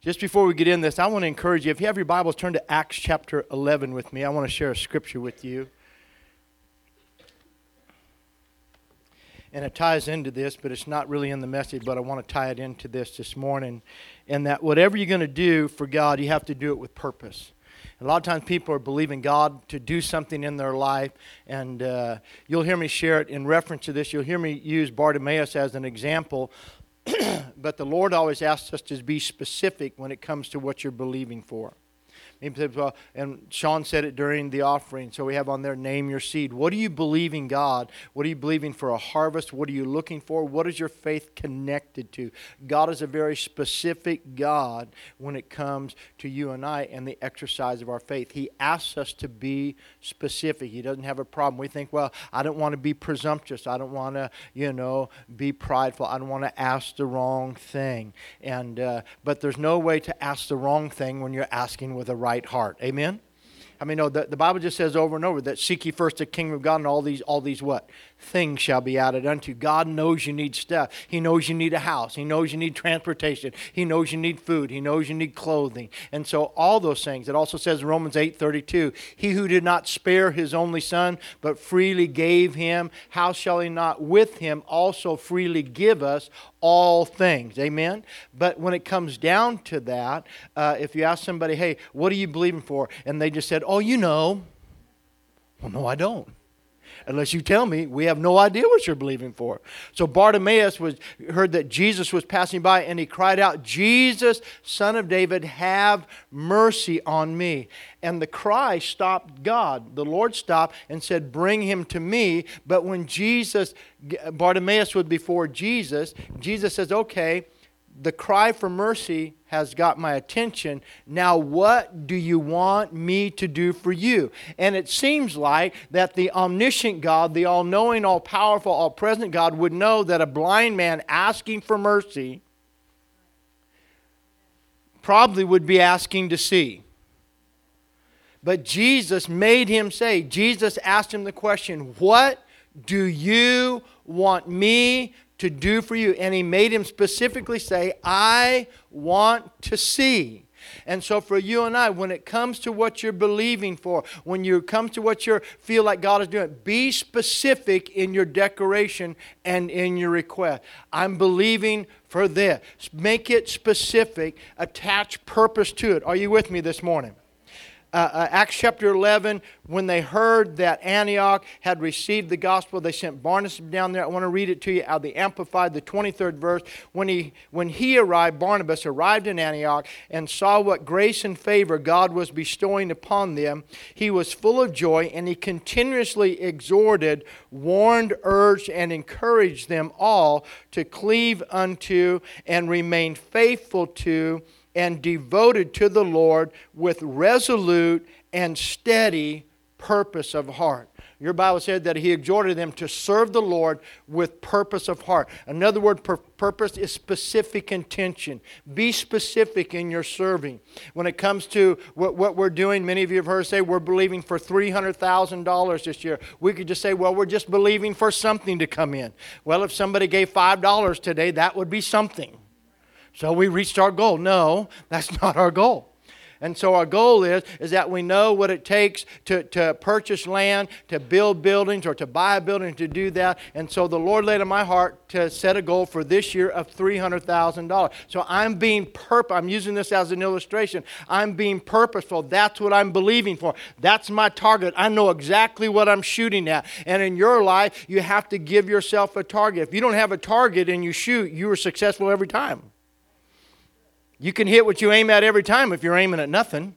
Just before we get in this, I want to encourage you, if you have your Bibles, turn to Acts chapter 11 with me. I want to share a scripture with you. And it ties into this, but it's not really in the message, but I want to tie it into this morning. And that whatever you're going to do for God, you have to do it with purpose. A lot of times people are believing God to do something in their life, and you'll hear me share it in reference to this. You'll hear me use Bartimaeus as an example, but the Lord always asks us to be specific when it comes to what you're believing for. And Sean said it during the offering, so we have on there, name your seed. What are you believing God? What are you believing for a harvest? What are you looking for? What is your faith connected to? God is a very specific God when it comes to you and I and the exercise of our faith. He asks us to be specific. He doesn't have a problem. We think, well, I don't want to be presumptuous. I don't want to, be prideful. I don't want to ask the wrong thing. And but there's no way to ask the wrong thing when you're asking with a right heart. Amen? I mean, no, the Bible just says over and over that seek ye first the kingdom of God, and all these what? Things shall be added unto. God knows you need stuff. He knows you need a house. He knows you need transportation. He knows you need food. He knows you need clothing. And so all those things. It also says in Romans 8:32, he who did not spare his only son, but freely gave him, how shall he not with him also freely give us all things? Amen? But when it comes down to that, if you ask somebody, hey, what are you believing for? And they just said, oh, Well, no, I don't. Unless you tell me, we have no idea what you're believing for. So Bartimaeus heard that Jesus was passing by, and he cried out, Jesus, Son of David, have mercy on me. And the cry stopped God. The Lord stopped and said, bring him to me. But when Bartimaeus was before Jesus, Jesus says, okay, the cry for mercy has got my attention. Now what do you want me to do for you? And it seems like that the omniscient God, the all-knowing, all-powerful, all-present God would know that a blind man asking for mercy probably would be asking to see. But Jesus made him say, Jesus asked him the question, what do you want me to do for you? And he made him specifically say, I want to see. And so for you and I, when it comes to what you're believing for, when you come to what you feel like God is doing, be specific in your declaration and in your request. I'm believing for this. Make it specific. Attach purpose to it. Are you with me this morning? Acts chapter 11, when they heard that Antioch had received the gospel, they sent Barnabas down there. I want to read it to you out of the Amplified, the 23rd verse. When he arrived, Barnabas arrived in Antioch and saw what grace and favor God was bestowing upon them. He was full of joy, and he continuously exhorted, warned, urged, and encouraged them all to cleave unto and remain faithful to and devoted to the Lord with resolute and steady purpose of heart. Your Bible said that he exhorted them to serve the Lord with purpose of heart. Another word for purpose is specific intention. Be specific in your serving. When it comes to what we're doing, many of you have heard say we're believing for $300,000 this year. We could just say, well, we're just believing for something to come in. Well, if somebody gave $5 today, that would be something. So we reached our goal. No, that's not our goal. And so our goal is that we know what it takes to purchase land, to build buildings, or to buy a building, to do that. And so the Lord laid on my heart to set a goal for this year of $300,000. So I'm using this as an illustration. I'm being purposeful. That's what I'm believing for. That's my target. I know exactly what I'm shooting at. And in your life, you have to give yourself a target. If you don't have a target and you shoot, you are successful every time. You can hit what you aim at every time if you're aiming at nothing.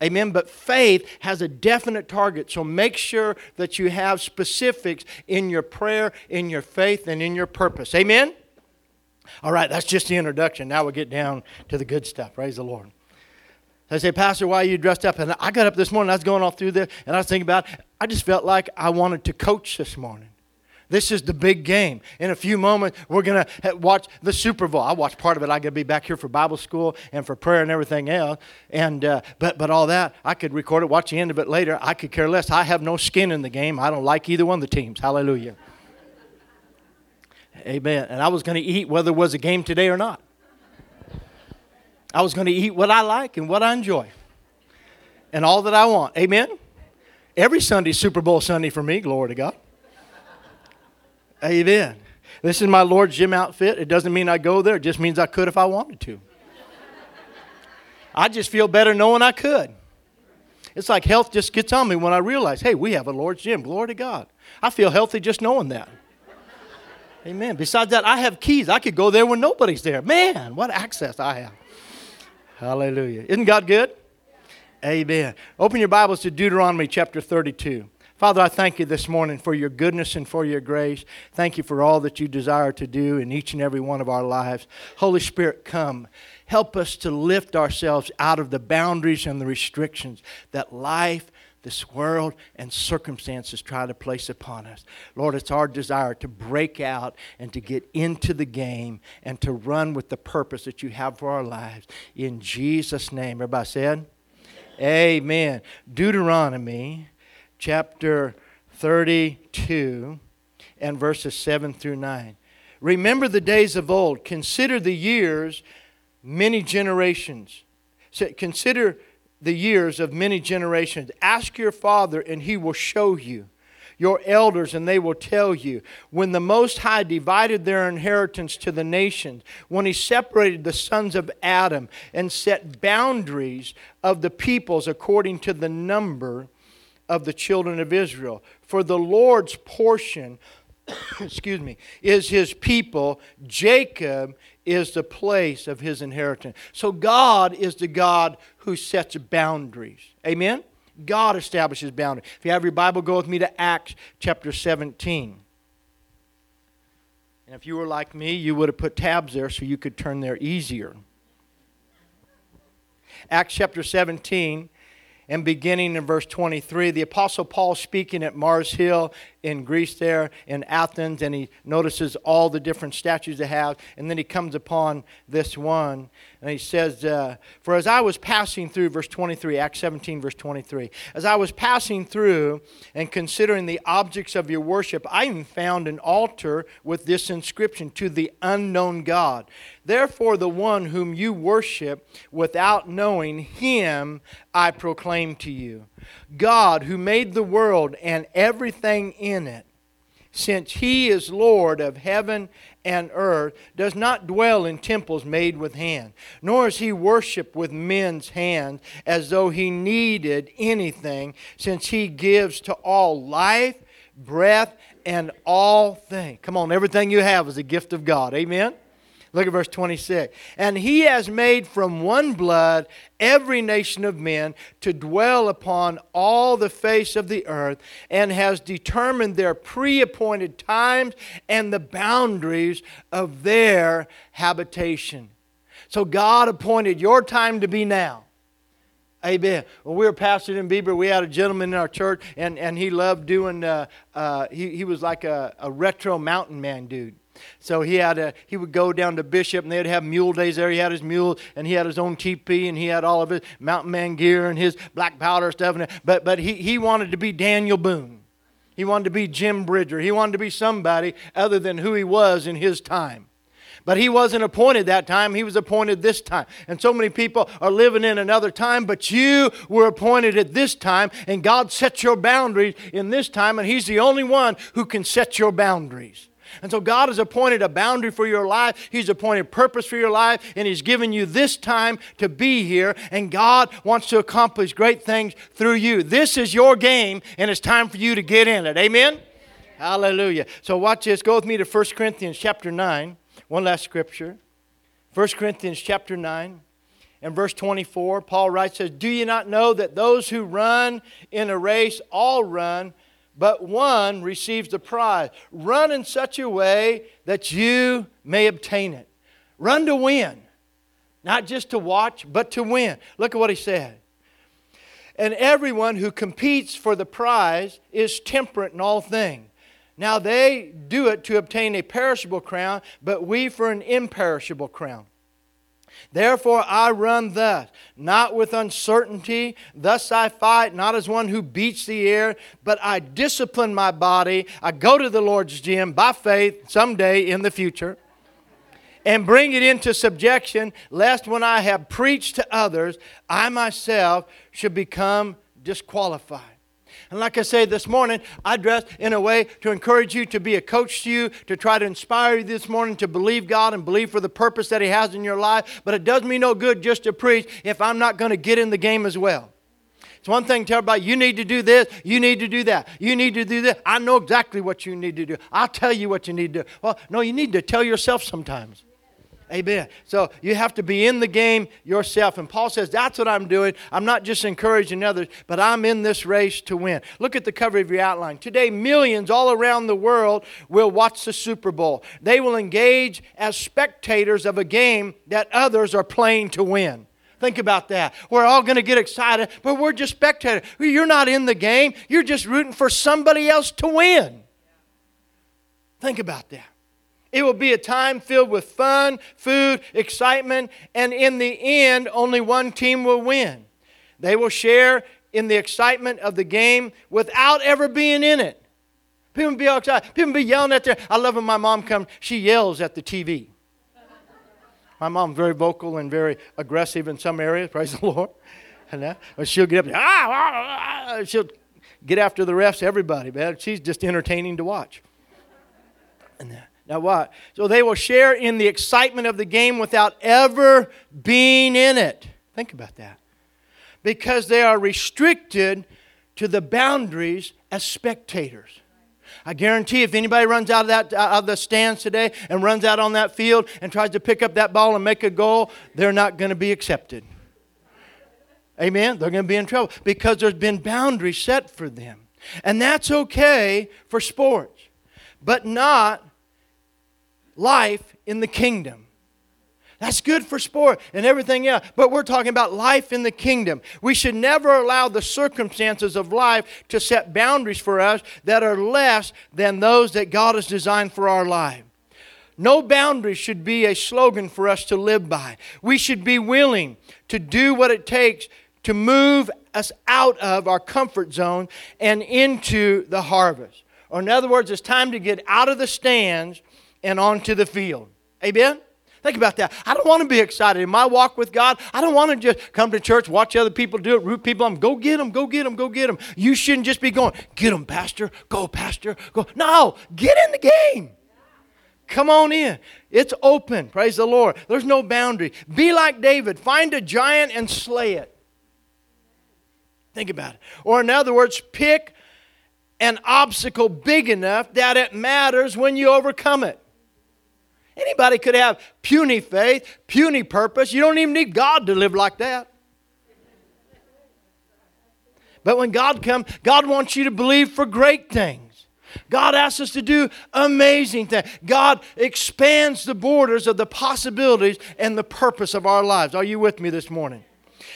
Amen? But faith has a definite target. So make sure that you have specifics in your prayer, in your faith, and in your purpose. Amen? All right, that's just the introduction. Now we'll get down to the good stuff. Praise the Lord. They say, Pastor, why are you dressed up? And I got up this morning, I was going all through this, and I was thinking about it. I just felt like I wanted to coach this morning. This is the big game. In a few moments, we're going to watch the Super Bowl. I watched part of it. I got to be back here for Bible school and for prayer and everything else. And but all that, I could record it, watch the end of it later. I could care less. I have no skin in the game. I don't like either one of the teams. Hallelujah. Amen. And I was going to eat whether it was a game today or not. I was going to eat what I like and what I enjoy and all that I want. Amen? Every Sunday, Super Bowl Sunday for me, glory to God. Amen. This is my Lord's gym outfit. It doesn't mean I go there. It just means I could if I wanted to. I just feel better knowing I could. It's like health just gets on me when I realize, hey, we have a Lord's gym. Glory to God. I feel healthy just knowing that. Amen. Besides that, I have keys. I could go there when nobody's there. Man, what access I have. Hallelujah. Isn't God good? Amen. Open your Bibles to Deuteronomy chapter 32. Father, I thank you this morning for your goodness and for your grace. Thank you for all that you desire to do in each and every one of our lives. Holy Spirit, come. Help us to lift ourselves out of the boundaries and the restrictions that life, this world, and circumstances try to place upon us. Lord, it's our desire to break out and to get into the game and to run with the purpose that you have for our lives. In Jesus' name. Everybody said? Amen. Deuteronomy chapter 32 and verses 7 through 9. Remember the days of old. Consider the years, many generations. Consider the years of many generations. Ask your father and he will show you. Your elders, and they will tell you. When the Most High divided their inheritance to the nations, when he separated the sons of Adam and set boundaries of the peoples according to the number of the children of Israel. For the Lord's portion, excuse me, is his people. Jacob is the place of his inheritance. So God is the God who sets boundaries. Amen? God establishes boundaries. If you have your Bible, go with me to Acts chapter 17. And if you were like me, you would have put tabs there so you could turn there easier. Acts chapter 17 and beginning in verse 23. The Apostle Paul speaking at Mars Hill in Greece there in Athens, and he notices all the different statues they have, and then he comes upon this one and he says, for as I was passing through, verse 23, Acts 17 verse 23, as I was passing through and considering the objects of your worship, I even found an altar with this inscription: to the unknown God. Therefore the one whom you worship without knowing, him I proclaim to you. God, who made the world and everything in it, since he is Lord of heaven and earth, does not dwell in temples made with hand, nor is he worshipped with men's hands as though he needed anything, since he gives to all life, breath, and all things. Come on, everything you have is a gift of God. Amen? Look at verse 26. And he has made from one blood every nation of men to dwell upon all the face of the earth, and has determined their pre-appointed times and the boundaries of their habitation. So God appointed your time to be now. Amen. When we were pastoring in Bieber, we had a gentleman in our church, and he loved doing, he was like a retro mountain man dude. So he would go down to Bishop, and they'd have mule days there. He had his mule, and he had his own teepee, and he had all of his mountain man gear and his black powder stuff. But he wanted to be Daniel Boone. He wanted to be Jim Bridger. He wanted to be somebody other than who he was in his time. But he wasn't appointed that time. He was appointed this time. And so many people are living in another time, but you were appointed at this time, and God set your boundaries in this time, and he's the only one who can set your boundaries. And so God has appointed a boundary for your life. He's appointed purpose for your life. And he's given you this time to be here. And God wants to accomplish great things through you. This is your game, and it's time for you to get in it. Amen? Amen. Hallelujah. So watch this. Go with me to 1 Corinthians chapter 9. One last scripture. 1 Corinthians chapter 9. And verse 24, Paul writes, says, do you not know that those who run in a race all run, but one receives the prize? Run in such a way that you may obtain it. Run to win. Not just to watch, but to win. Look at what he said. And everyone who competes for the prize is temperate in all things. Now they do it to obtain a perishable crown, but we for an imperishable crown. Therefore I run thus, not with uncertainty. Thus I fight, not as one who beats the air, but I discipline my body. I go to the Lord's gym by faith someday in the future. and bring it into subjection, lest when I have preached to others, I myself should become disqualified. And like I say this morning, I dress in a way to encourage you, to be a coach to you, to try to inspire you this morning to believe God and believe for the purpose that He has in your life. But it does me no good just to preach if I'm not going to get in the game as well. It's one thing to tell everybody, you need to do this, you need to do that, you need to do this. I know exactly what you need to do. I'll tell you what you need to do. Well, no, you need to tell yourself sometimes. Amen. So you have to be in the game yourself. And Paul says, that's what I'm doing. I'm not just encouraging others, but I'm in this race to win. Look at the cover of your outline. Today, millions all around the world will watch the Super Bowl. They will engage as spectators of a game that others are playing to win. Think about that. We're all going to get excited, but we're just spectators. You're not in the game. You're just rooting for somebody else to win. Think about that. It will be a time filled with fun, food, excitement, and in the end, only one team will win. They will share in the excitement of the game without ever being in it. People will be all excited. People will be yelling at their... I love when my mom comes. She yells at the TV. My mom's very vocal and very aggressive in some areas. Praise the Lord. And she'll get up and she'll get after the refs, everybody, man. She's just entertaining to watch. And that. Now what? So they will share in the excitement of the game without ever being in it. Think about that. Because they are restricted to the boundaries as spectators. I guarantee if anybody runs out of the stands today and runs out on that field and tries to pick up that ball and make a goal, they're not going to be accepted. Amen? They're going to be in trouble because there's been boundaries set for them. And that's okay for sports, but not life in the kingdom. That's good for sport and everything else, but we're talking about life in the kingdom. We should never allow the circumstances of life to set boundaries for us that are less than those that God has designed for our life. No boundaries should be a slogan for us to live by. We should be willing to do what it takes to move us out of our comfort zone and into the harvest. Or in other words, it's time to get out of the stands and onto the field. Amen? Think about that. I don't want to be excited in my walk with God. I don't want to just come to church, watch other people do it, root people on. Go get them, go get them, go get them. You shouldn't just be going, get them, pastor, go. No, get in the game. Come on in. It's open. Praise the Lord. There's no boundary. Be like David. Find a giant and slay it. Think about it. Or in other words, pick an obstacle big enough that it matters when you overcome it. Anybody could have puny faith, puny purpose. You don't even need God to live like that. But when God comes, God wants you to believe for great things. God asks us to do amazing things. God expands the borders of the possibilities and the purpose of our lives. Are you with me this morning?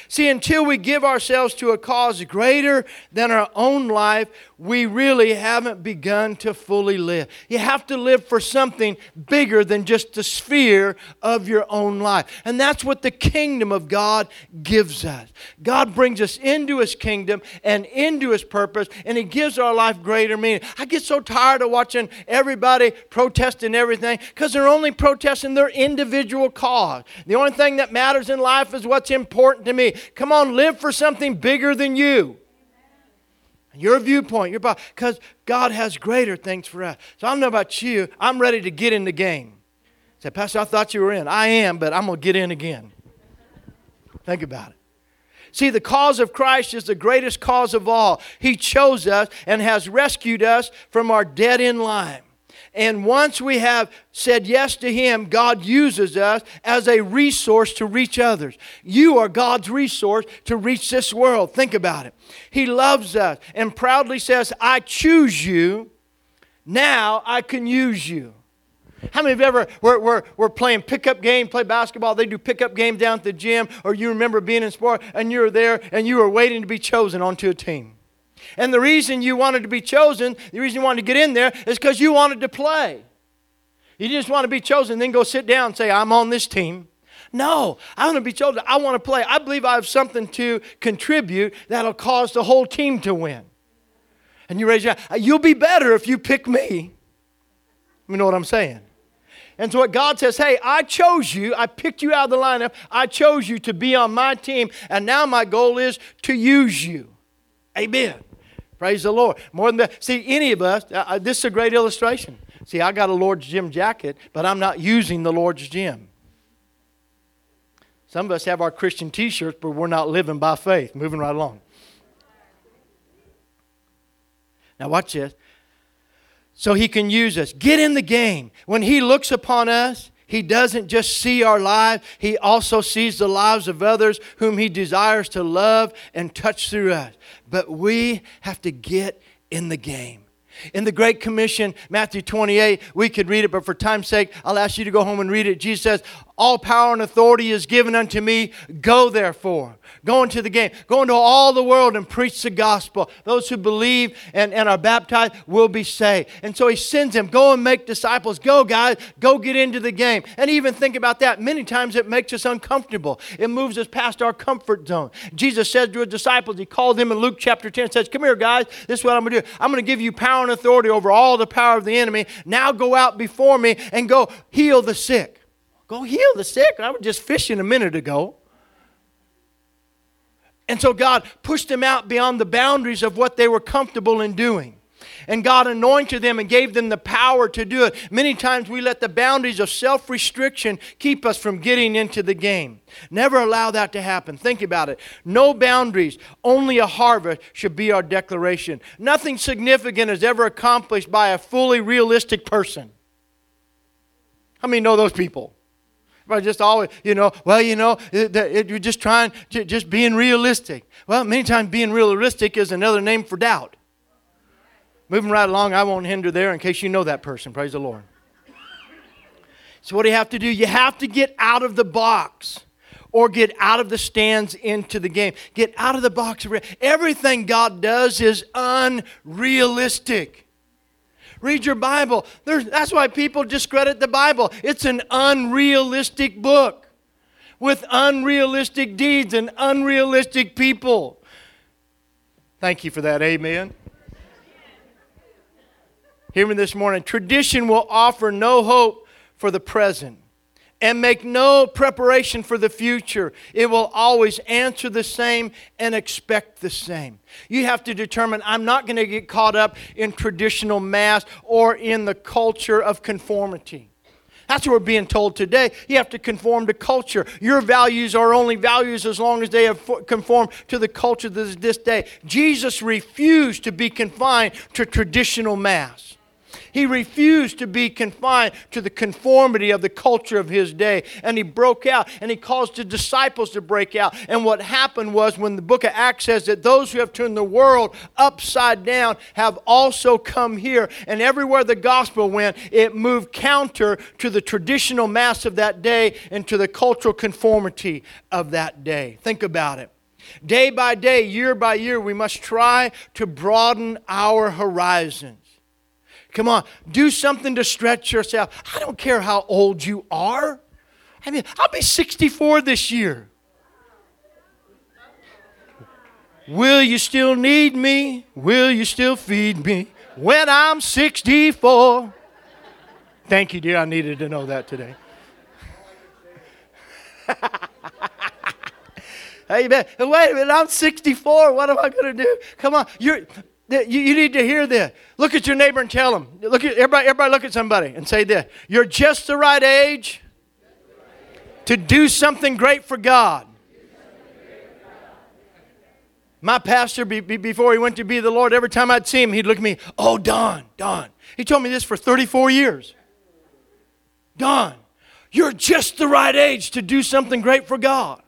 See, until we give ourselves to a cause greater than our own life, we really haven't begun to fully live. You have to live for something bigger than just the sphere of your own life. And that's what the kingdom of God gives us. God brings us into His kingdom and into His purpose, and He gives our life greater meaning. I get so tired of watching everybody protesting everything because they're only protesting their individual cause. The only thing that matters in life is what's important to me. Come on, live for something bigger than you. Your viewpoint, your body, because God has greater things for us. So I don't know about you. I'm ready to get in the game. I said, Pastor, I thought you were in. I am, but I'm going to get in again. Think about it. See, the cause of Christ is the greatest cause of all. He chose us and has rescued us from our dead-end life. And once we have said yes to Him, God uses us as a resource to reach others. You are God's resource to reach this world. Think about it. He loves us and proudly says, I choose you. Now I can use you. How many of you ever we're playing pickup game, play basketball? They do pickup game down at the gym. Or you remember being in sport and you were there and you were waiting to be chosen onto a team. And the reason you wanted to be chosen, the reason you wanted to get in there is because you wanted to play. You just want to be chosen, then go sit down and say, I'm on this team. No, I want to be chosen. I want to play. I believe I have something to contribute that'll cause the whole team to win. And you raise your hand. You'll be better if you pick me. You know what I'm saying? And so what God says, hey, I chose you. I picked you out of the lineup. I chose you to be on my team. And now my goal is to use you. Amen. Praise the Lord. More than that, see, any of us, this is a great illustration. See, I got a Lord's Gym jacket, but I'm not using the Lord's Gym. Some of us have our Christian t-shirts, but we're not living by faith. Moving right along. Now watch this. So he can use us. Get in the game. When he looks upon us, he doesn't just see our life. He also sees the lives of others whom he desires to love and touch through us. But we have to get in the game. In the Great Commission, Matthew 28, we could read it, but for time's sake, I'll ask you to go home and read it. Jesus says, all power and authority is given unto me. Go therefore. Go into the game. Go into all the world and preach the gospel. Those who believe and are baptized will be saved. And so he sends them. Go and make disciples. Go, guys. Go get into the game. And even think about that. Many times it makes us uncomfortable. It moves us past our comfort zone. Jesus said to his disciples, he called them in Luke chapter 10, says, come here, guys. This is what I'm going to do. I'm going to give you power and authority over all the power of the enemy. Now go out before me and go heal the sick. Go heal the sick. I was just fishing a minute ago. And so God pushed them out beyond the boundaries of what they were comfortable in doing. And God anointed them and gave them the power to do it. Many times we let the boundaries of self-restriction keep us from getting into the game. Never allow that to happen. Think about it. No boundaries, only a harvest should be our declaration. Nothing significant is ever accomplished by a fully realistic person. How many know those people? But just always, you're just trying to just being realistic. Well, many times being realistic is another name for doubt. Moving right along, I won't hinder there in case you know that person. Praise the Lord. So what do you have to do? You have to get out of the box or get out of the stands into the game. Get out of the box. Everything God does is unrealistic. Read your Bible. That's why people discredit the Bible. It's an unrealistic book with unrealistic deeds and unrealistic people. Thank you for that. Amen. Hear me this morning. Tradition will offer no hope for the present and make no preparation for the future. It will always answer the same and expect the same. You have to determine, I'm not going to get caught up in traditional mass or in the culture of conformity. That's what we're being told today. You have to conform to culture. Your values are only values as long as they have conformed to the culture of this day. Jesus refused to be confined to traditional mass. He refused to be confined to the conformity of the culture of his day. And he broke out and he caused the disciples to break out. And what happened was when the book of Acts says that those who have turned the world upside down have also come here. And everywhere the gospel went, it moved counter to the traditional mass of that day and to the cultural conformity of that day. Think about it. Day by day, year by year, we must try to broaden our horizons. Come on, do something to stretch yourself. I don't care how old you are. I mean, I'll be 64 this year. Will you still need me? Will you still feed me when I'm 64? Thank you, dear. I needed to know that today. Amen. Wait a minute, I'm 64. What am I going to do? Come on, You need to hear this. Look at your neighbor and tell them. Look at everybody. Look at somebody and say this: you're just the right age to do something great for God. My pastor, before he went to be the Lord, every time I'd see him, he'd look at me. Oh, Don. He told me this for 34 years. Don, you're just the right age to do something great for God.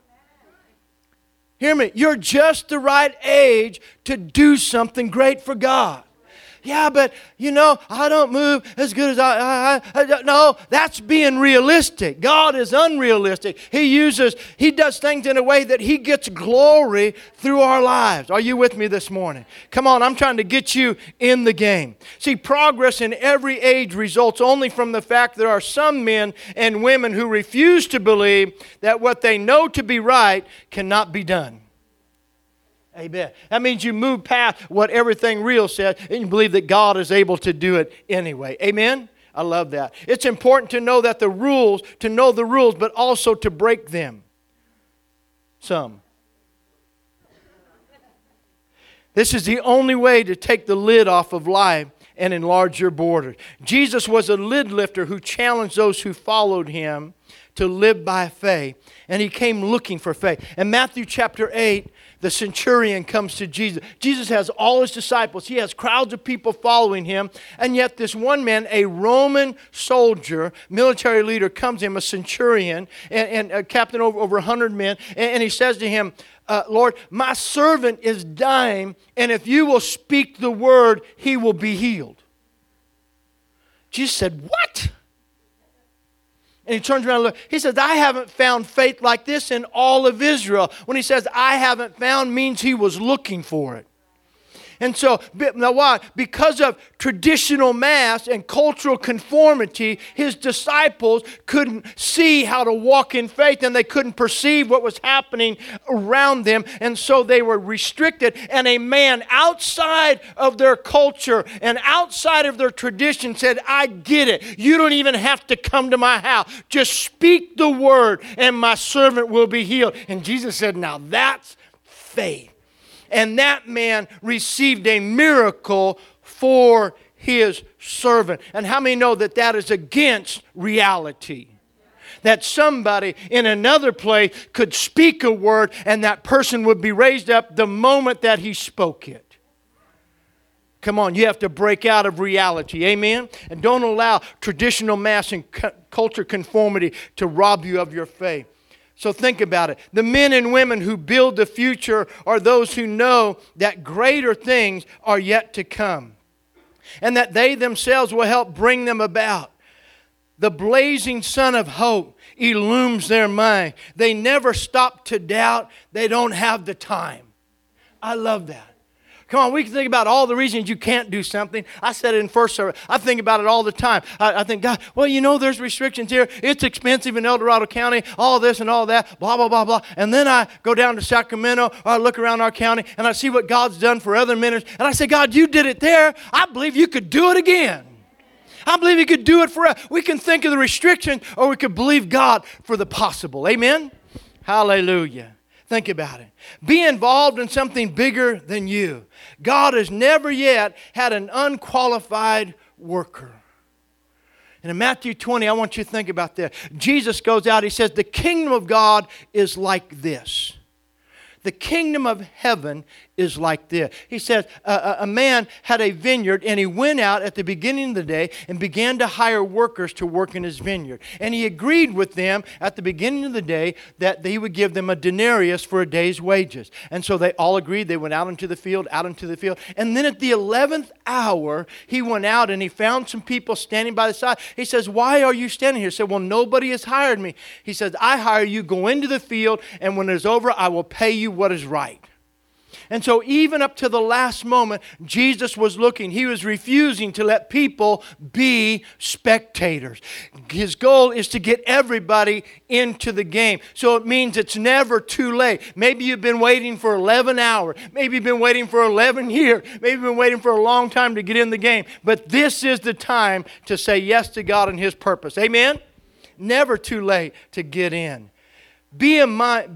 Hear me, you're just the right age to do something great for God. Yeah, but, I don't move as good as I no, that's being realistic. God is unrealistic. He does things in a way that he gets glory through our lives. Are you with me this morning? Come on, I'm trying to get you in the game. See, progress in every age results only from the fact there are some men and women who refuse to believe that what they know to be right cannot be done. Amen. That means you move past what everything real says and you believe that God is able to do it anyway. Amen? I love that. It's important to know the rules, but also to break them. Some. This is the only way to take the lid off of life and enlarge your borders. Jesus was a lid lifter who challenged those who followed him to live by faith. And he came looking for faith. In Matthew chapter 8, the centurion comes to Jesus. Jesus has all his disciples. He has crowds of people following him. And yet this one man, a Roman soldier, military leader, comes to him, a centurion, and a captain over 100 men. And he says to him, Lord, my servant is dying, and if you will speak the word, he will be healed. Jesus said, what? And he turns around and looks. He says, I haven't found faith like this in all of Israel. When he says, I haven't found, means he was looking for it. And so, now why? Because of traditional mass and cultural conformity, his disciples couldn't see how to walk in faith, and they couldn't perceive what was happening around them. And so they were restricted. And a man outside of their culture and outside of their tradition said, I get it. You don't even have to come to my house. Just speak the word, and my servant will be healed. And Jesus said, now that's faith. And that man received a miracle for his servant. And how many know that that is against reality? That somebody in another place could speak a word and that person would be raised up the moment that he spoke it. Come on, you have to break out of reality, amen? And don't allow traditional mass and culture conformity to rob you of your faith. So think about it. The men and women who build the future are those who know that greater things are yet to come, and that they themselves will help bring them about. The blazing sun of hope illumes their mind. They never stop to doubt. They don't have the time. I love that. Come on, we can think about all the reasons you can't do something. I said it in first service. I think about it all the time. I think, God, well, you know, there's restrictions here. It's expensive in El Dorado County, all this and all that, blah, blah, blah, blah. And then I go down to Sacramento, or I look around our county, and I see what God's done for other ministers. And I say, God, you did it there. I believe you could do it again. I believe you could do it for us. We can think of the restrictions, or we could believe God for the possible. Amen? Hallelujah. Think about it. Be involved in something bigger than you. God has never yet had an unqualified worker. And in Matthew 20, I want you to think about that. Jesus goes out, he says, the kingdom of God is like this. The kingdom of heaven is like this. He says, a man had a vineyard, and he went out at the beginning of the day and began to hire workers to work in his vineyard. And he agreed with them at the beginning of the day that he would give them a denarius for a day's wages. And so they all agreed. They went out into the field. And then at the 11th hour, he went out and he found some people standing by the side. He says, why are you standing here? He said, well, nobody has hired me. He says, I hire you. Go into the field, and when it's over, I will pay you what is right. And so even up to the last moment, Jesus was looking. He was refusing to let people be spectators. His goal is to get everybody into the game. So it means it's never too late. Maybe you've been waiting for 11 hours. Maybe you've been waiting for 11 years. Maybe you've been waiting for a long time to get in the game. But this is the time to say yes to God and His purpose. Amen? Never too late to get in. Be a mind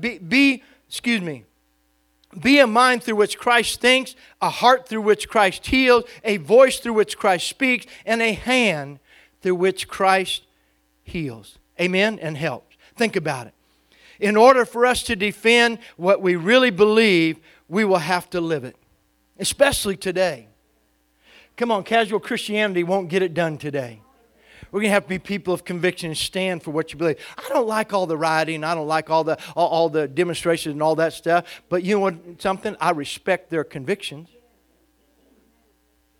through which Christ thinks, a heart through which Christ heals, a voice through which Christ speaks, and a hand through which Christ heals. Amen? And helps. Think about it. In order for us to defend what we really believe, we will have to live it, especially today. Come on, casual Christianity won't get it done today. We're going to have to be people of conviction and stand for what you believe. I don't like all the rioting. I don't like all the demonstrations and all that stuff. But you know what? Something? I respect their convictions.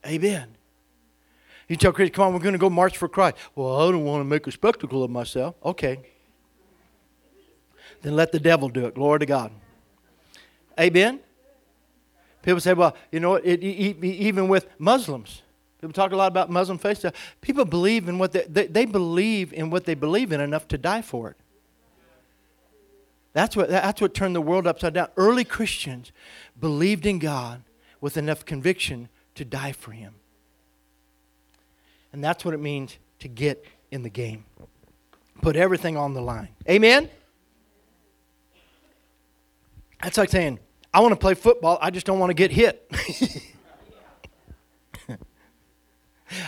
Amen. You tell Christians, come on, we're going to go march for Christ. Well, I don't want to make a spectacle of myself. Okay. Then let the devil do it. Glory to God. Amen. People say, well, you know what? Even with Muslims. People talk a lot about Muslim faith stuff. People believe in what they believe in what they believe in enough to die for it. That's what turned the world upside down. Early Christians believed in God with enough conviction to die for Him. And that's what it means to get in the game. Put everything on the line. Amen? That's like saying, I want to play football, I just don't want to get hit.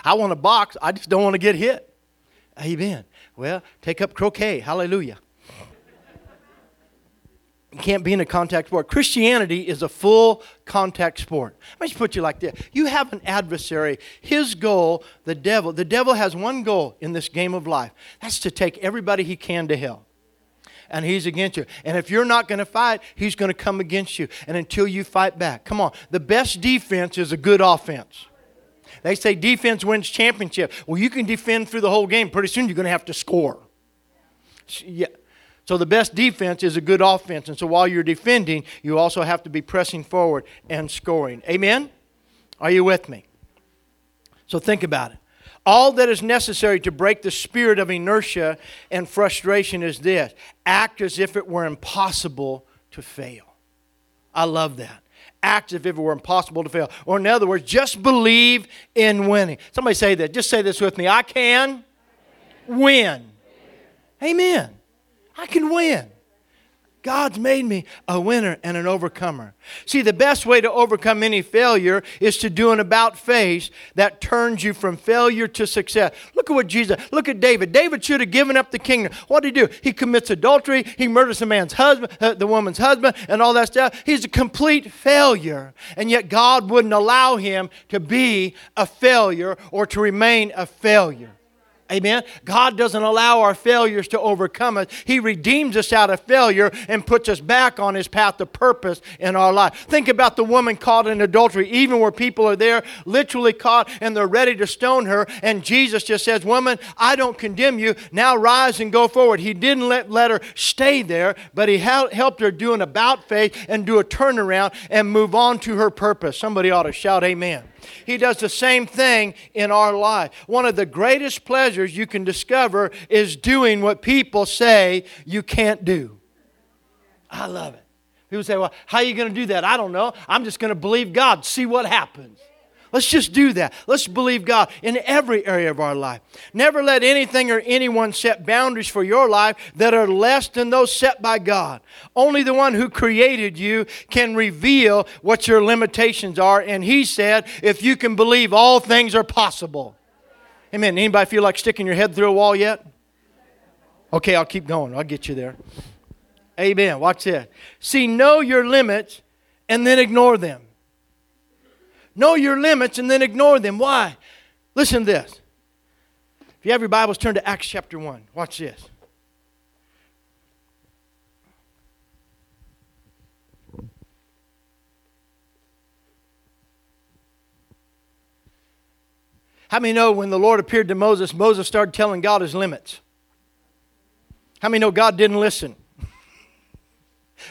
I want to box, I just don't want to get hit. Amen. Well, take up croquet. Hallelujah. You can't be in a contact sport. Christianity is a full contact sport. Let me just put you like this. You have an adversary. His goal, the devil has one goal in this game of life. That's to take everybody he can to hell. And he's against you. And if you're not going to fight, he's going to come against you. And until you fight back, come on. The best defense is a good offense. They say defense wins championship. Well, you can defend through the whole game. Pretty soon you're going to have to score. Yeah. So the best defense is a good offense. And so while you're defending, you also have to be pressing forward and scoring. Amen? Are you with me? So think about it. All that is necessary to break the spirit of inertia and frustration is this: act as if it were impossible to fail. I love that. Act as if it were impossible to fail. Or in other words, just believe in winning. Somebody say that. Just say this with me. I can win. Amen. I can win. God's made me a winner and an overcomer. See, the best way to overcome any failure is to do an about-face that turns you from failure to success. Look at what Jesus, look at David. David should have given up the kingdom. What did he do? He commits adultery. He murders the man's husband, the woman's husband, and all that stuff. He's a complete failure. And yet God wouldn't allow him to be a failure or to remain a failure. Amen. God doesn't allow our failures to overcome us. He redeems us out of failure and puts us back on His path of purpose in our life. Think about the woman caught in adultery, even where people are there, literally caught, and they're ready to stone her. And Jesus just says, "Woman, I don't condemn you. Now rise and go forward." He didn't let her stay there, but He helped her do an about-face and do a turnaround and move on to her purpose. Somebody ought to shout amen. He does the same thing in our life. One of the greatest pleasures you can discover is doing what people say you can't do. I love it. People say, well, how are you going to do that? I don't know. I'm just going to believe God, see what happens. Let's just do that. Let's believe God in every area of our life. Never let anything or anyone set boundaries for your life that are less than those set by God. Only the one who created you can reveal what your limitations are. And He said, if you can believe, all things are possible. Amen. Anybody feel like sticking your head through a wall yet? Okay, I'll keep going. I'll get you there. Amen. Watch this. See, know your limits and then ignore them. Know your limits and then ignore them. Why? Listen to this. If you have your Bibles, turn to Acts chapter 1. Watch this. How many know when the Lord appeared to Moses, Moses started telling God his limits? How many know God didn't listen?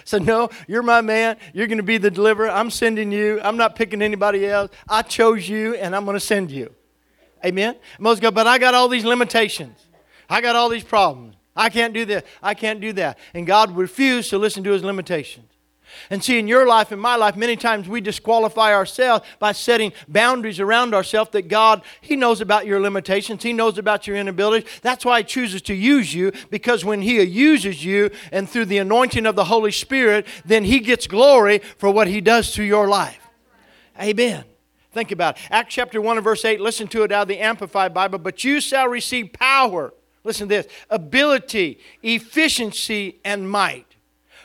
So no, you're my man. You're going to be the deliverer. I'm sending you. I'm not picking anybody else. I chose you, and I'm going to send you. Amen? Moses goes, but I got all these limitations. I got all these problems. I can't do this. I can't do that. And God refused to listen to his limitations. And see, in your life, in my life, many times we disqualify ourselves by setting boundaries around ourselves that God, He knows about your limitations. He knows about your inabilities. That's why He chooses to use you, because when He uses you and through the anointing of the Holy Spirit, then He gets glory for what He does to your life. Amen. Think about it. Acts chapter 1 and verse 8, listen to it out of the Amplified Bible. But you shall receive power. Listen to this. Ability, efficiency, and might.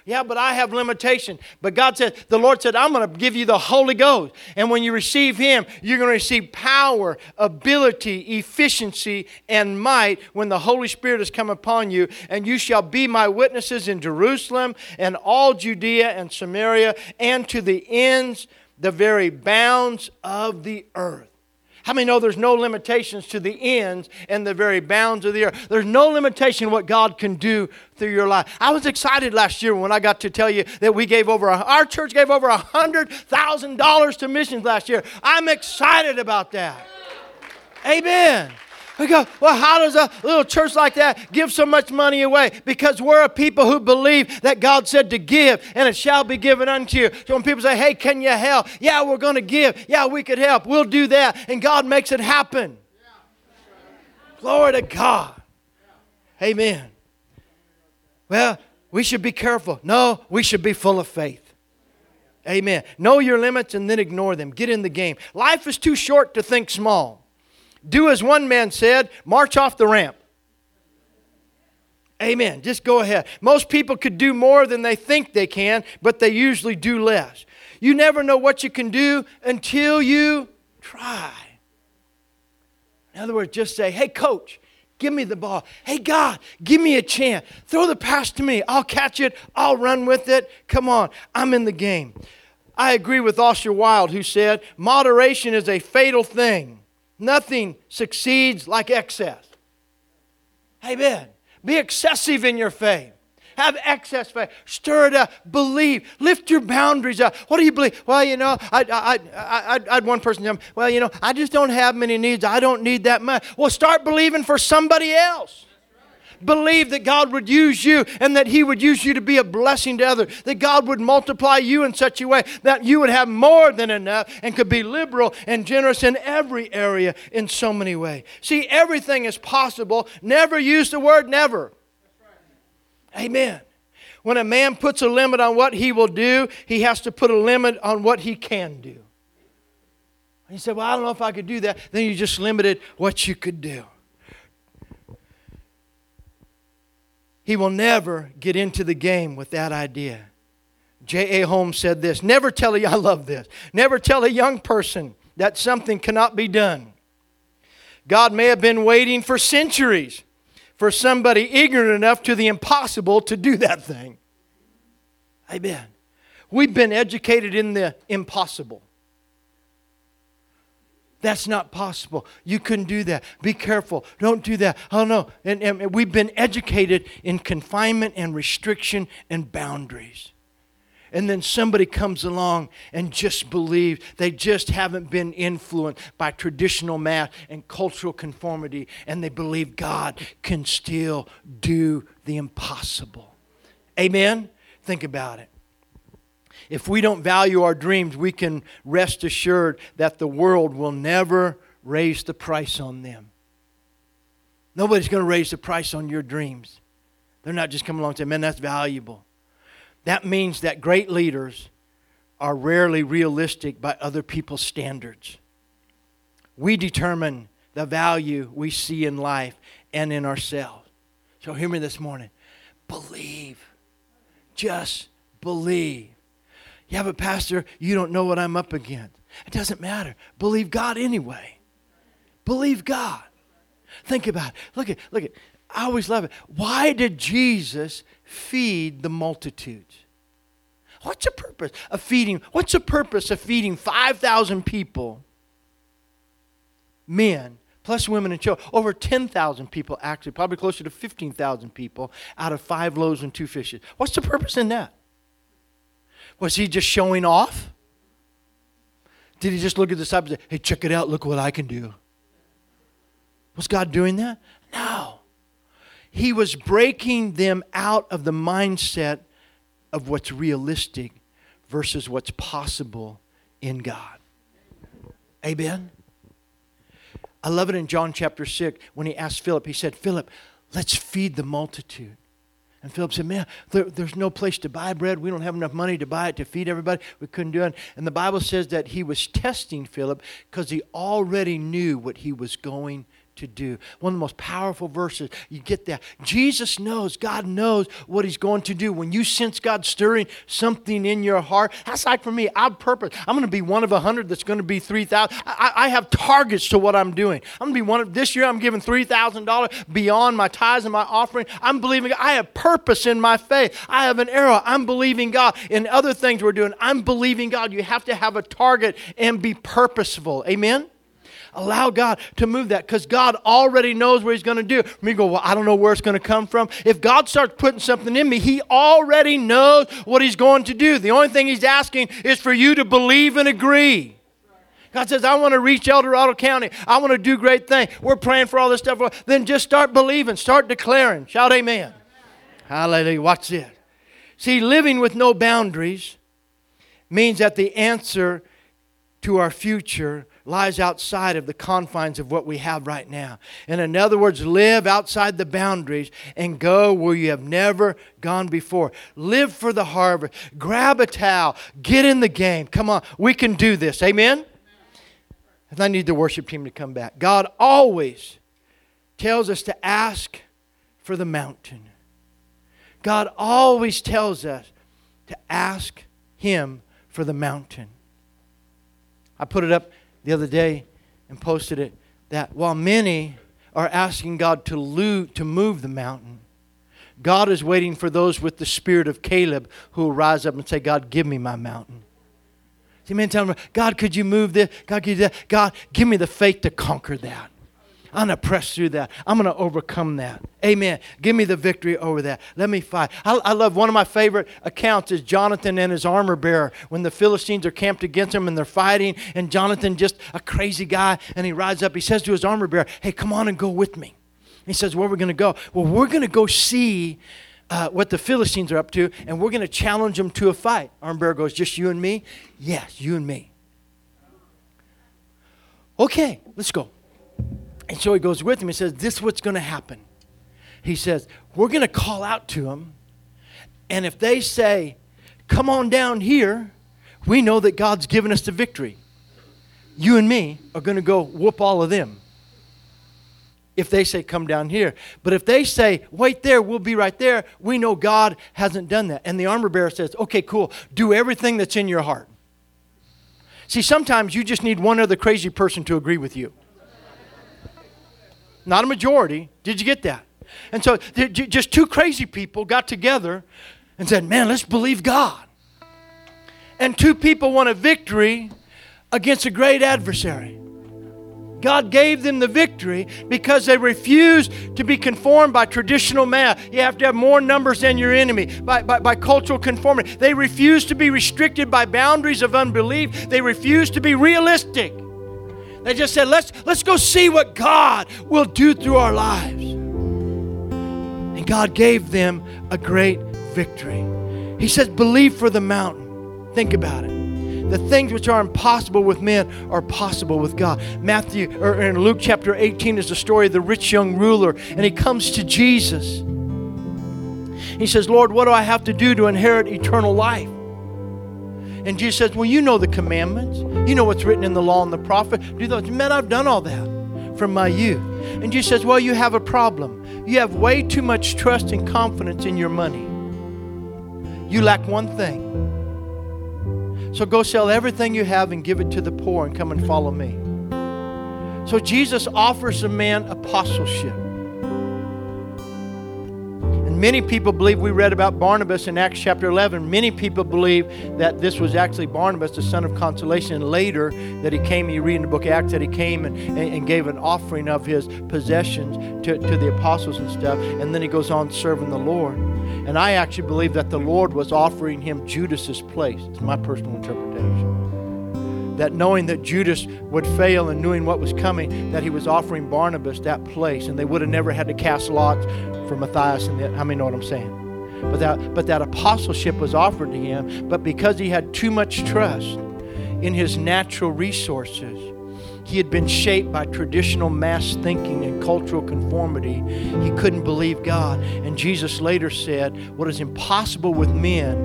Yeah, but I have limitation. But God said, the Lord said, I'm going to give you the Holy Ghost. And when you receive Him, you're going to receive power, ability, efficiency, and might when the Holy Spirit has come upon you. And you shall be my witnesses in Jerusalem and all Judea and Samaria and to the ends, the very bounds of the earth. How many know there's no limitations to the ends and the very bounds of the earth? There's no limitation what God can do through your life. I was excited last year when I got to tell you that we gave over, our church gave over $100,000 to missions last year. I'm excited about that. Amen. We go, well, how does a little church like that give so much money away? Because we're a people who believe that God said to give, and it shall be given unto you. So when people say, hey, can you help? Yeah, we're going to give. Yeah, we could help. We'll do that. And God makes it happen. Glory to God. Amen. Well, we should be careful. No, we should be full of faith. Amen. Know your limits and then ignore them. Get in the game. Life is too short to think small. Do as one man said, march off the ramp. Amen. Just go ahead. Most people could do more than they think they can, but they usually do less. You never know what you can do until you try. In other words, just say, hey, coach, give me the ball. Hey, God, give me a chance. Throw the pass to me. I'll catch it. I'll run with it. Come on. I'm in the game. I agree with Oscar Wilde, who said, moderation is a fatal thing. Nothing succeeds like excess. Amen. Be excessive in your faith. Have excess faith. Stir it up. Believe. Lift your boundaries up. What do you believe? Well, you know, I had one person tell me, well, you know, I just don't have many needs. I don't need that much. Well, start believing for somebody else. Believe that God would use you and that He would use you to be a blessing to others. That God would multiply you in such a way that you would have more than enough and could be liberal and generous in every area in so many ways. See, everything is possible. Never use the word never. Amen. When a man puts a limit on what he will do, he has to put a limit on what he can do. And you say, well, I don't know if I could do that. Then you just limited what you could do. He will never get into the game with that idea. J.A. Holmes said this, never tell a young person that something cannot be done. God may have been waiting for centuries for somebody ignorant enough to the impossible to do that thing. Amen. We've been educated in the impossible. That's not possible. You couldn't do that. Be careful. Don't do that. Oh, no. And we've been educated in confinement and restriction and boundaries. And then somebody comes along and just believes they just haven't been influenced by traditional math and cultural conformity. And they believe God can still do the impossible. Amen? Think about it. If we don't value our dreams, we can rest assured that the world will never raise the price on them. Nobody's going to raise the price on your dreams. They're not just coming along and saying, man, that's valuable. That means that great leaders are rarely realistic by other people's standards. We determine the value we see in life and in ourselves. So hear me this morning. Believe. Just believe. Yeah, but Pastor, you don't know what I'm up against. It doesn't matter. Believe God anyway. Believe God. Think about it. Look at. I always love it. Why did Jesus feed the multitudes? What's the purpose of feeding? What's the purpose of feeding 5,000 people, men, plus women and children, over 10,000 people actually, probably closer to 15,000 people out of 5 loaves and 2 fishes? What's the purpose in that? Was he just showing off? Did he just look at the disciples and say, hey, check it out, look what I can do? Was God doing that? No. He was breaking them out of the mindset of what's realistic versus what's possible in God. Amen? I love it in John chapter 6 when he asked Philip, he said, Philip, let's feed the multitude. And Philip said, man, there's no place to buy bread. We don't have enough money to buy it to feed everybody. We couldn't do it. And the Bible says that he was testing Philip because he already knew what he was going to do. One of the most powerful verses. You get that. Jesus knows. God knows what He's going to do. When you sense God stirring something in your heart, that's like for me. I've purpose. I'm going to be one of 100 that's going to be 3,000. I have targets to what I'm doing. I'm going to be one of, this year I'm giving $3,000 beyond my tithes and my offering. I'm believing. I have purpose in my faith. I have an arrow. I'm believing God. In other things we're doing, I'm believing God. You have to have a target and be purposeful. Amen? Allow God to move that because God already knows where He's going to do. Me go, well, I don't know where it's going to come from. If God starts putting something in me, He already knows what He's going to do. The only thing He's asking is for you to believe and agree. God says, I want to reach El Dorado County. I want to do great things. We're praying for all this stuff. Then just start believing. Start declaring. Shout amen. Hallelujah. Watch this. See, living with no boundaries means that the answer to our future lies outside of the confines of what we have right now. And in other words, live outside the boundaries and go where you have never gone before. Live for the harvest. Grab a towel. Get in the game. Come on, we can do this. Amen? And I need the worship team to come back. God always tells us to ask for the mountain. God always tells us to ask Him for the mountain. I put it up the other day and posted it that while many are asking God to move the mountain, God is waiting for those with the spirit of Caleb who will rise up and say, God, give me my mountain. See, man, tell them, God, could you move this? God, could you do that? God, give me the faith to conquer that. I'm going to press through that. I'm going to overcome that. Amen. Give me the victory over that. Let me fight. I love, one of my favorite accounts is Jonathan and his armor bearer. When the Philistines are camped against him and they're fighting, and Jonathan, just a crazy guy, and he rides up. He says to his armor bearer, hey, come on and go with me. He says, where are we going to go? Well, we're going to go see what the Philistines are up to, and we're going to challenge them to a fight. Armor bearer goes, just you and me? Yes, you and me. Okay, let's go. And so he goes with him. He says, this is what's going to happen. He says, we're going to call out to them. And if they say, come on down here, we know that God's given us the victory. You and me are going to go whoop all of them. If they say, come down here. But if they say, wait there, we'll be right there, we know God hasn't done that. And the armor bearer says, okay, cool. Do everything that's in your heart. See, sometimes you just need one other crazy person to agree with you. Not a majority. Did you get that? And so just two crazy people got together and said, man, let's believe God. And two people won a victory against a great adversary. God gave them the victory because they refused to be conformed by traditional man. You have to have more numbers than your enemy, by cultural conformity. They refused to be restricted by boundaries of unbelief. They refused to be realistic. They just said, let's go see what God will do through our lives. And God gave them a great victory. He says, believe for the mountain. Think about it. The things which are impossible with men are possible with God. Matthew, or in Luke chapter 18 is the story of the rich young ruler. And he comes to Jesus. He says, Lord, what do I have to do to inherit eternal life? And Jesus says, well, you know the commandments. You know what's written in the law and the prophet. Do those. Man, I've done all that from my youth. And Jesus says, well, you have a problem. You have way too much trust and confidence in your money. You lack one thing. So go sell everything you have and give it to the poor and come and follow me. So Jesus offers a man apostleship. Many people believe, we read about Barnabas in Acts chapter 11. Many people believe that this was actually Barnabas, the son of consolation. And later that he came, you read in the book of Acts, that he came and gave an offering of his possessions to the apostles and stuff. And then he goes on serving the Lord. And I actually believe that the Lord was offering him Judas's place. It's my personal interpretation. That knowing that Judas would fail and knowing what was coming, that he was offering Barnabas that place. And they would have never had to cast lots for Matthias, and how many know what I'm saying? But that apostleship was offered to him, but because he had too much trust in his natural resources, he had been shaped by traditional mass thinking and cultural conformity. He couldn't believe God. And Jesus later said, what is impossible with men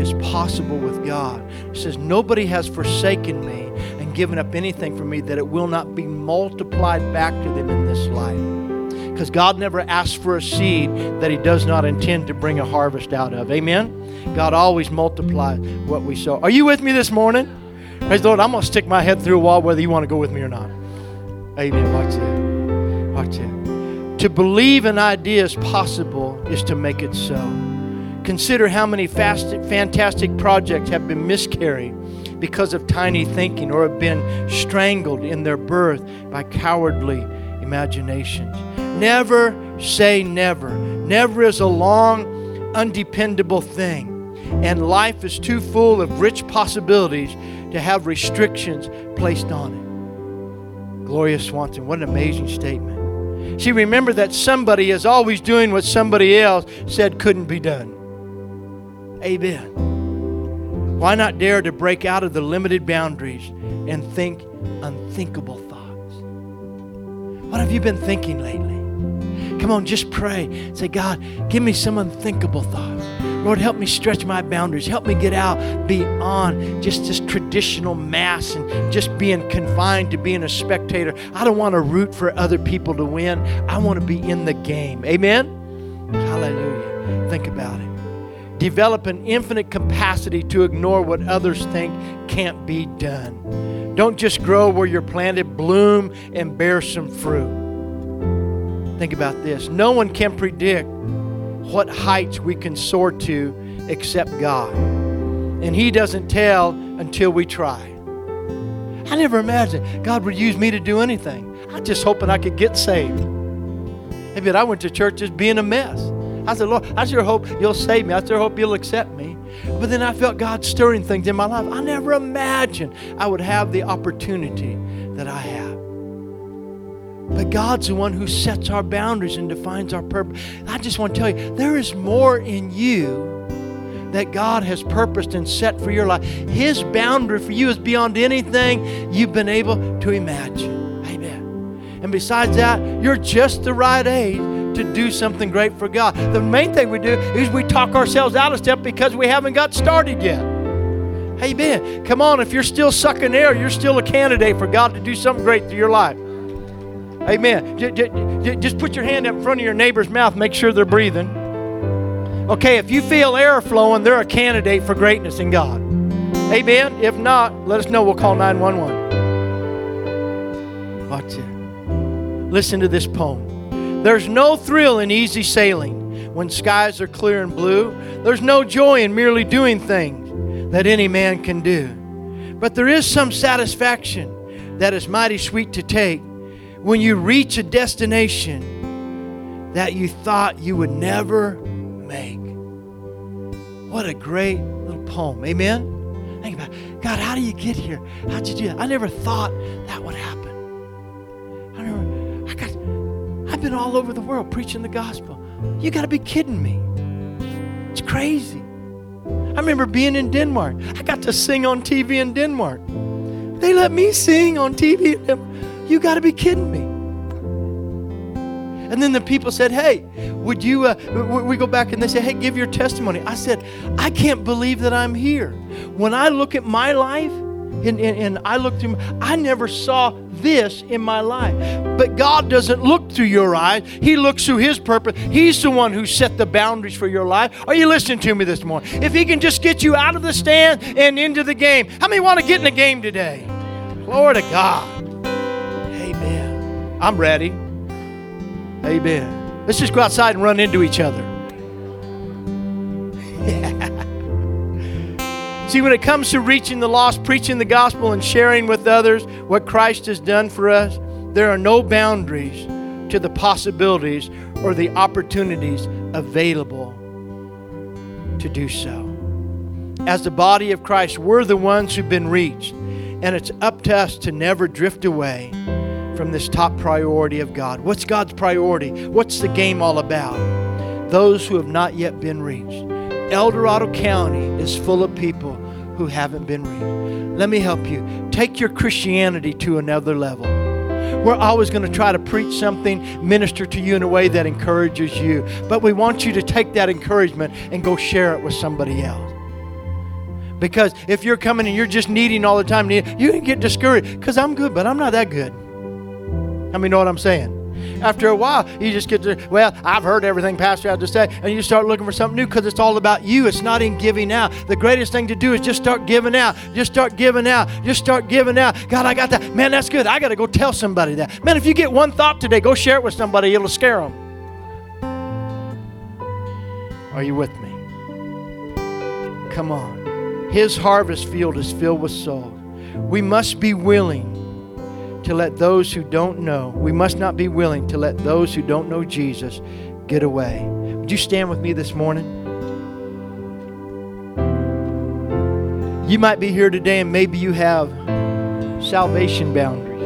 is possible with God. He says, nobody has forsaken me and given up anything for me that it will not be multiplied back to them in this life. Because God never asks for a seed that He does not intend to bring a harvest out of. Amen? God always multiplies what we sow. Are you with me this morning? Praise the Lord. I'm going to stick my head through a wall whether you want to go with me or not. Amen. Watch that. To believe an idea is possible is to make it so. Consider how many fantastic projects have been miscarried because of tiny thinking or have been strangled in their birth by cowardly imaginations. Never say never. Never is a long, undependable thing. And life is too full of rich possibilities to have restrictions placed on it. Gloria Swanson, what an amazing statement. See, remember that somebody is always doing what somebody else said couldn't be done. Amen. Why not dare to break out of the limited boundaries and think unthinkable thoughts. What have you been thinking lately? Come on, just pray. Say, God, give me some unthinkable thoughts. Lord, help me stretch my boundaries. Help me get out beyond just this traditional mass and just being confined to being a spectator. I don't want to root for other people to win. I want to be in the game. Amen? Hallelujah. Think about it. Develop an infinite capacity to ignore what others think can't be done. Don't just grow where you're planted. Bloom and bear some fruit. Think about this. No one can predict what heights we can soar to except God. And He doesn't tell until we try. I never imagined God would use me to do anything. I just hoping I could get saved. Maybe I went to church just being a mess. I said, Lord, I sure hope you'll save me. I sure hope you'll accept me. But then I felt God stirring things in my life. I never imagined I would have the opportunity that I have. But God's the one who sets our boundaries and defines our purpose. I just want to tell you, there is more in you that God has purposed and set for your life. His boundary for you is beyond anything you've been able to imagine. Amen. And besides that, you're just the right age to do something great for God. The main thing we do is we talk ourselves out of step because we haven't got started yet. Amen. Come on, if you're still sucking air, you're still a candidate for God to do something great through your life. Amen. Just put your hand up in front of your neighbor's mouth. Make sure they're breathing. Okay, if you feel air flowing, they're a candidate for greatness in God. Amen. If not, let us know. We'll call 911. Watch it. Listen to this poem. There's no thrill in easy sailing when skies are clear and blue. There's no joy in merely doing things that any man can do. But there is some satisfaction that is mighty sweet to take when you reach a destination that you thought you would never make. What a great little poem. Amen? Think about it. God, how do you get here? How'd you do that? I never thought that would happen. Been all over the world preaching the gospel. You got to be kidding me. It's crazy. I remember being in Denmark. I got to sing on TV in Denmark. They let me sing on TV. You got to be kidding me. And then the people said, hey, would you, we go back and they said, hey, give your testimony. I said, I can't believe that I'm here. When I look at my life, and I looked through, I never saw this in my life. But God doesn't look through your eyes. He looks through His purpose. He's the one who set the boundaries for your life. Are you listening to me this morning? If He can just get you out of the stand and into the game. How many want to get in the game today? Glory to God. Amen. I'm ready. Amen. Let's just go outside and run into each other. See, when it comes to reaching the lost, preaching the gospel, and sharing with others what Christ has done for us, there are no boundaries to the possibilities or the opportunities available to do so. As the body of Christ, we're the ones who've been reached, and it's up to us to never drift away from this top priority of God. What's God's priority? What's the game all about? Those who have not yet been reached. El Dorado County is full of people who haven't been reached. Let me help you. Take your Christianity to another level. We're always going to try to preach something, minister to you in a way that encourages you. But we want you to take that encouragement and go share it with somebody else. Because if you're coming and you're just needing all the time, you can get discouraged because I'm good, but I'm not that good. I mean, know what I'm saying? After a while, you just get to, well, I've heard everything Pastor had to say, and you start looking for something new because it's all about you. It's not in giving out. The greatest thing to do is just start giving out. Just start giving out. Just start giving out. God, I got that. Man, that's good. I got to go tell somebody that. Man, if you get one thought today, go share it with somebody. It'll scare them. Are you with me? Come on. His harvest field is filled with souls. We must be willing to let those who don't know. We must not be willing to let those who don't know Jesus get away. Would you stand with me this morning? You might be here today and maybe you have salvation boundaries.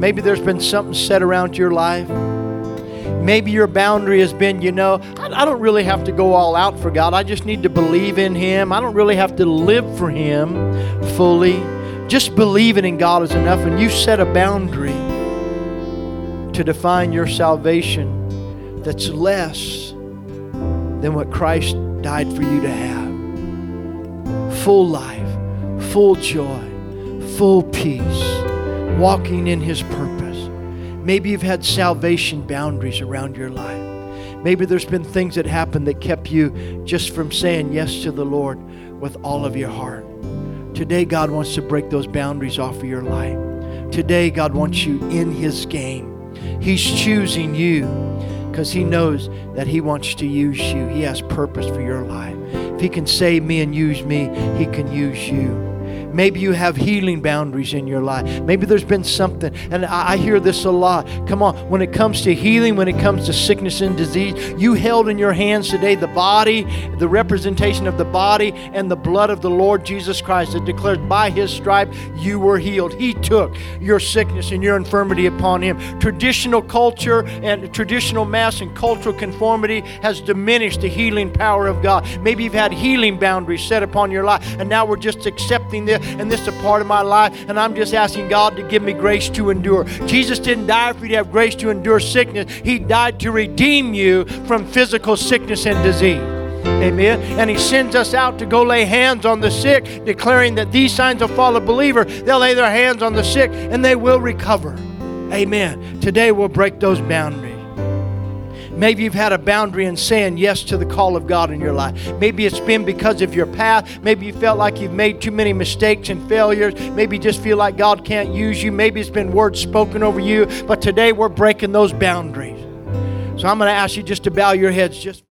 Maybe there's been something set around your life. Maybe your boundary has been, you know, I don't really have to go all out for God. I just need to believe in Him. I don't really have to live for Him fully. Just believing in God is enough. And you set a boundary to define your salvation that's less than what Christ died for you to have. Full life, full joy, full peace, walking in His purpose. Maybe you've had salvation boundaries around your life. Maybe there's been things that happened that kept you just from saying yes to the Lord with all of your heart. Today, God wants to break those boundaries off of your life. Today, God wants you in His game. He's choosing you because He knows that He wants to use you. He has purpose for your life. If He can save me and use me, He can use you. Maybe you have healing boundaries in your life. Maybe there's been something, and I hear this a lot. Come on, when it comes to healing, when it comes to sickness and disease, you held in your hands today the body, the representation of the body, and the blood of the Lord Jesus Christ that declares by His stripe you were healed. He took your sickness and your infirmity upon Him. Traditional culture and traditional mass and cultural conformity has diminished the healing power of God. Maybe you've had healing boundaries set upon your life, and now we're just accepting this, and this is a part of my life, and I'm just asking God to give me grace to endure. Jesus didn't die for you to have grace to endure sickness. He died to redeem you from physical sickness and disease. Amen. And He sends us out to go lay hands on the sick, declaring that these signs will follow a believer. They'll lay their hands on the sick and they will recover. Amen. Today we'll break those boundaries. Maybe you've had a boundary in saying yes to the call of God in your life. Maybe it's been because of your past. Maybe you felt like you've made too many mistakes and failures. Maybe you just feel like God can't use you. Maybe it's been words spoken over you. But today we're breaking those boundaries. So I'm going to ask you just to bow your heads.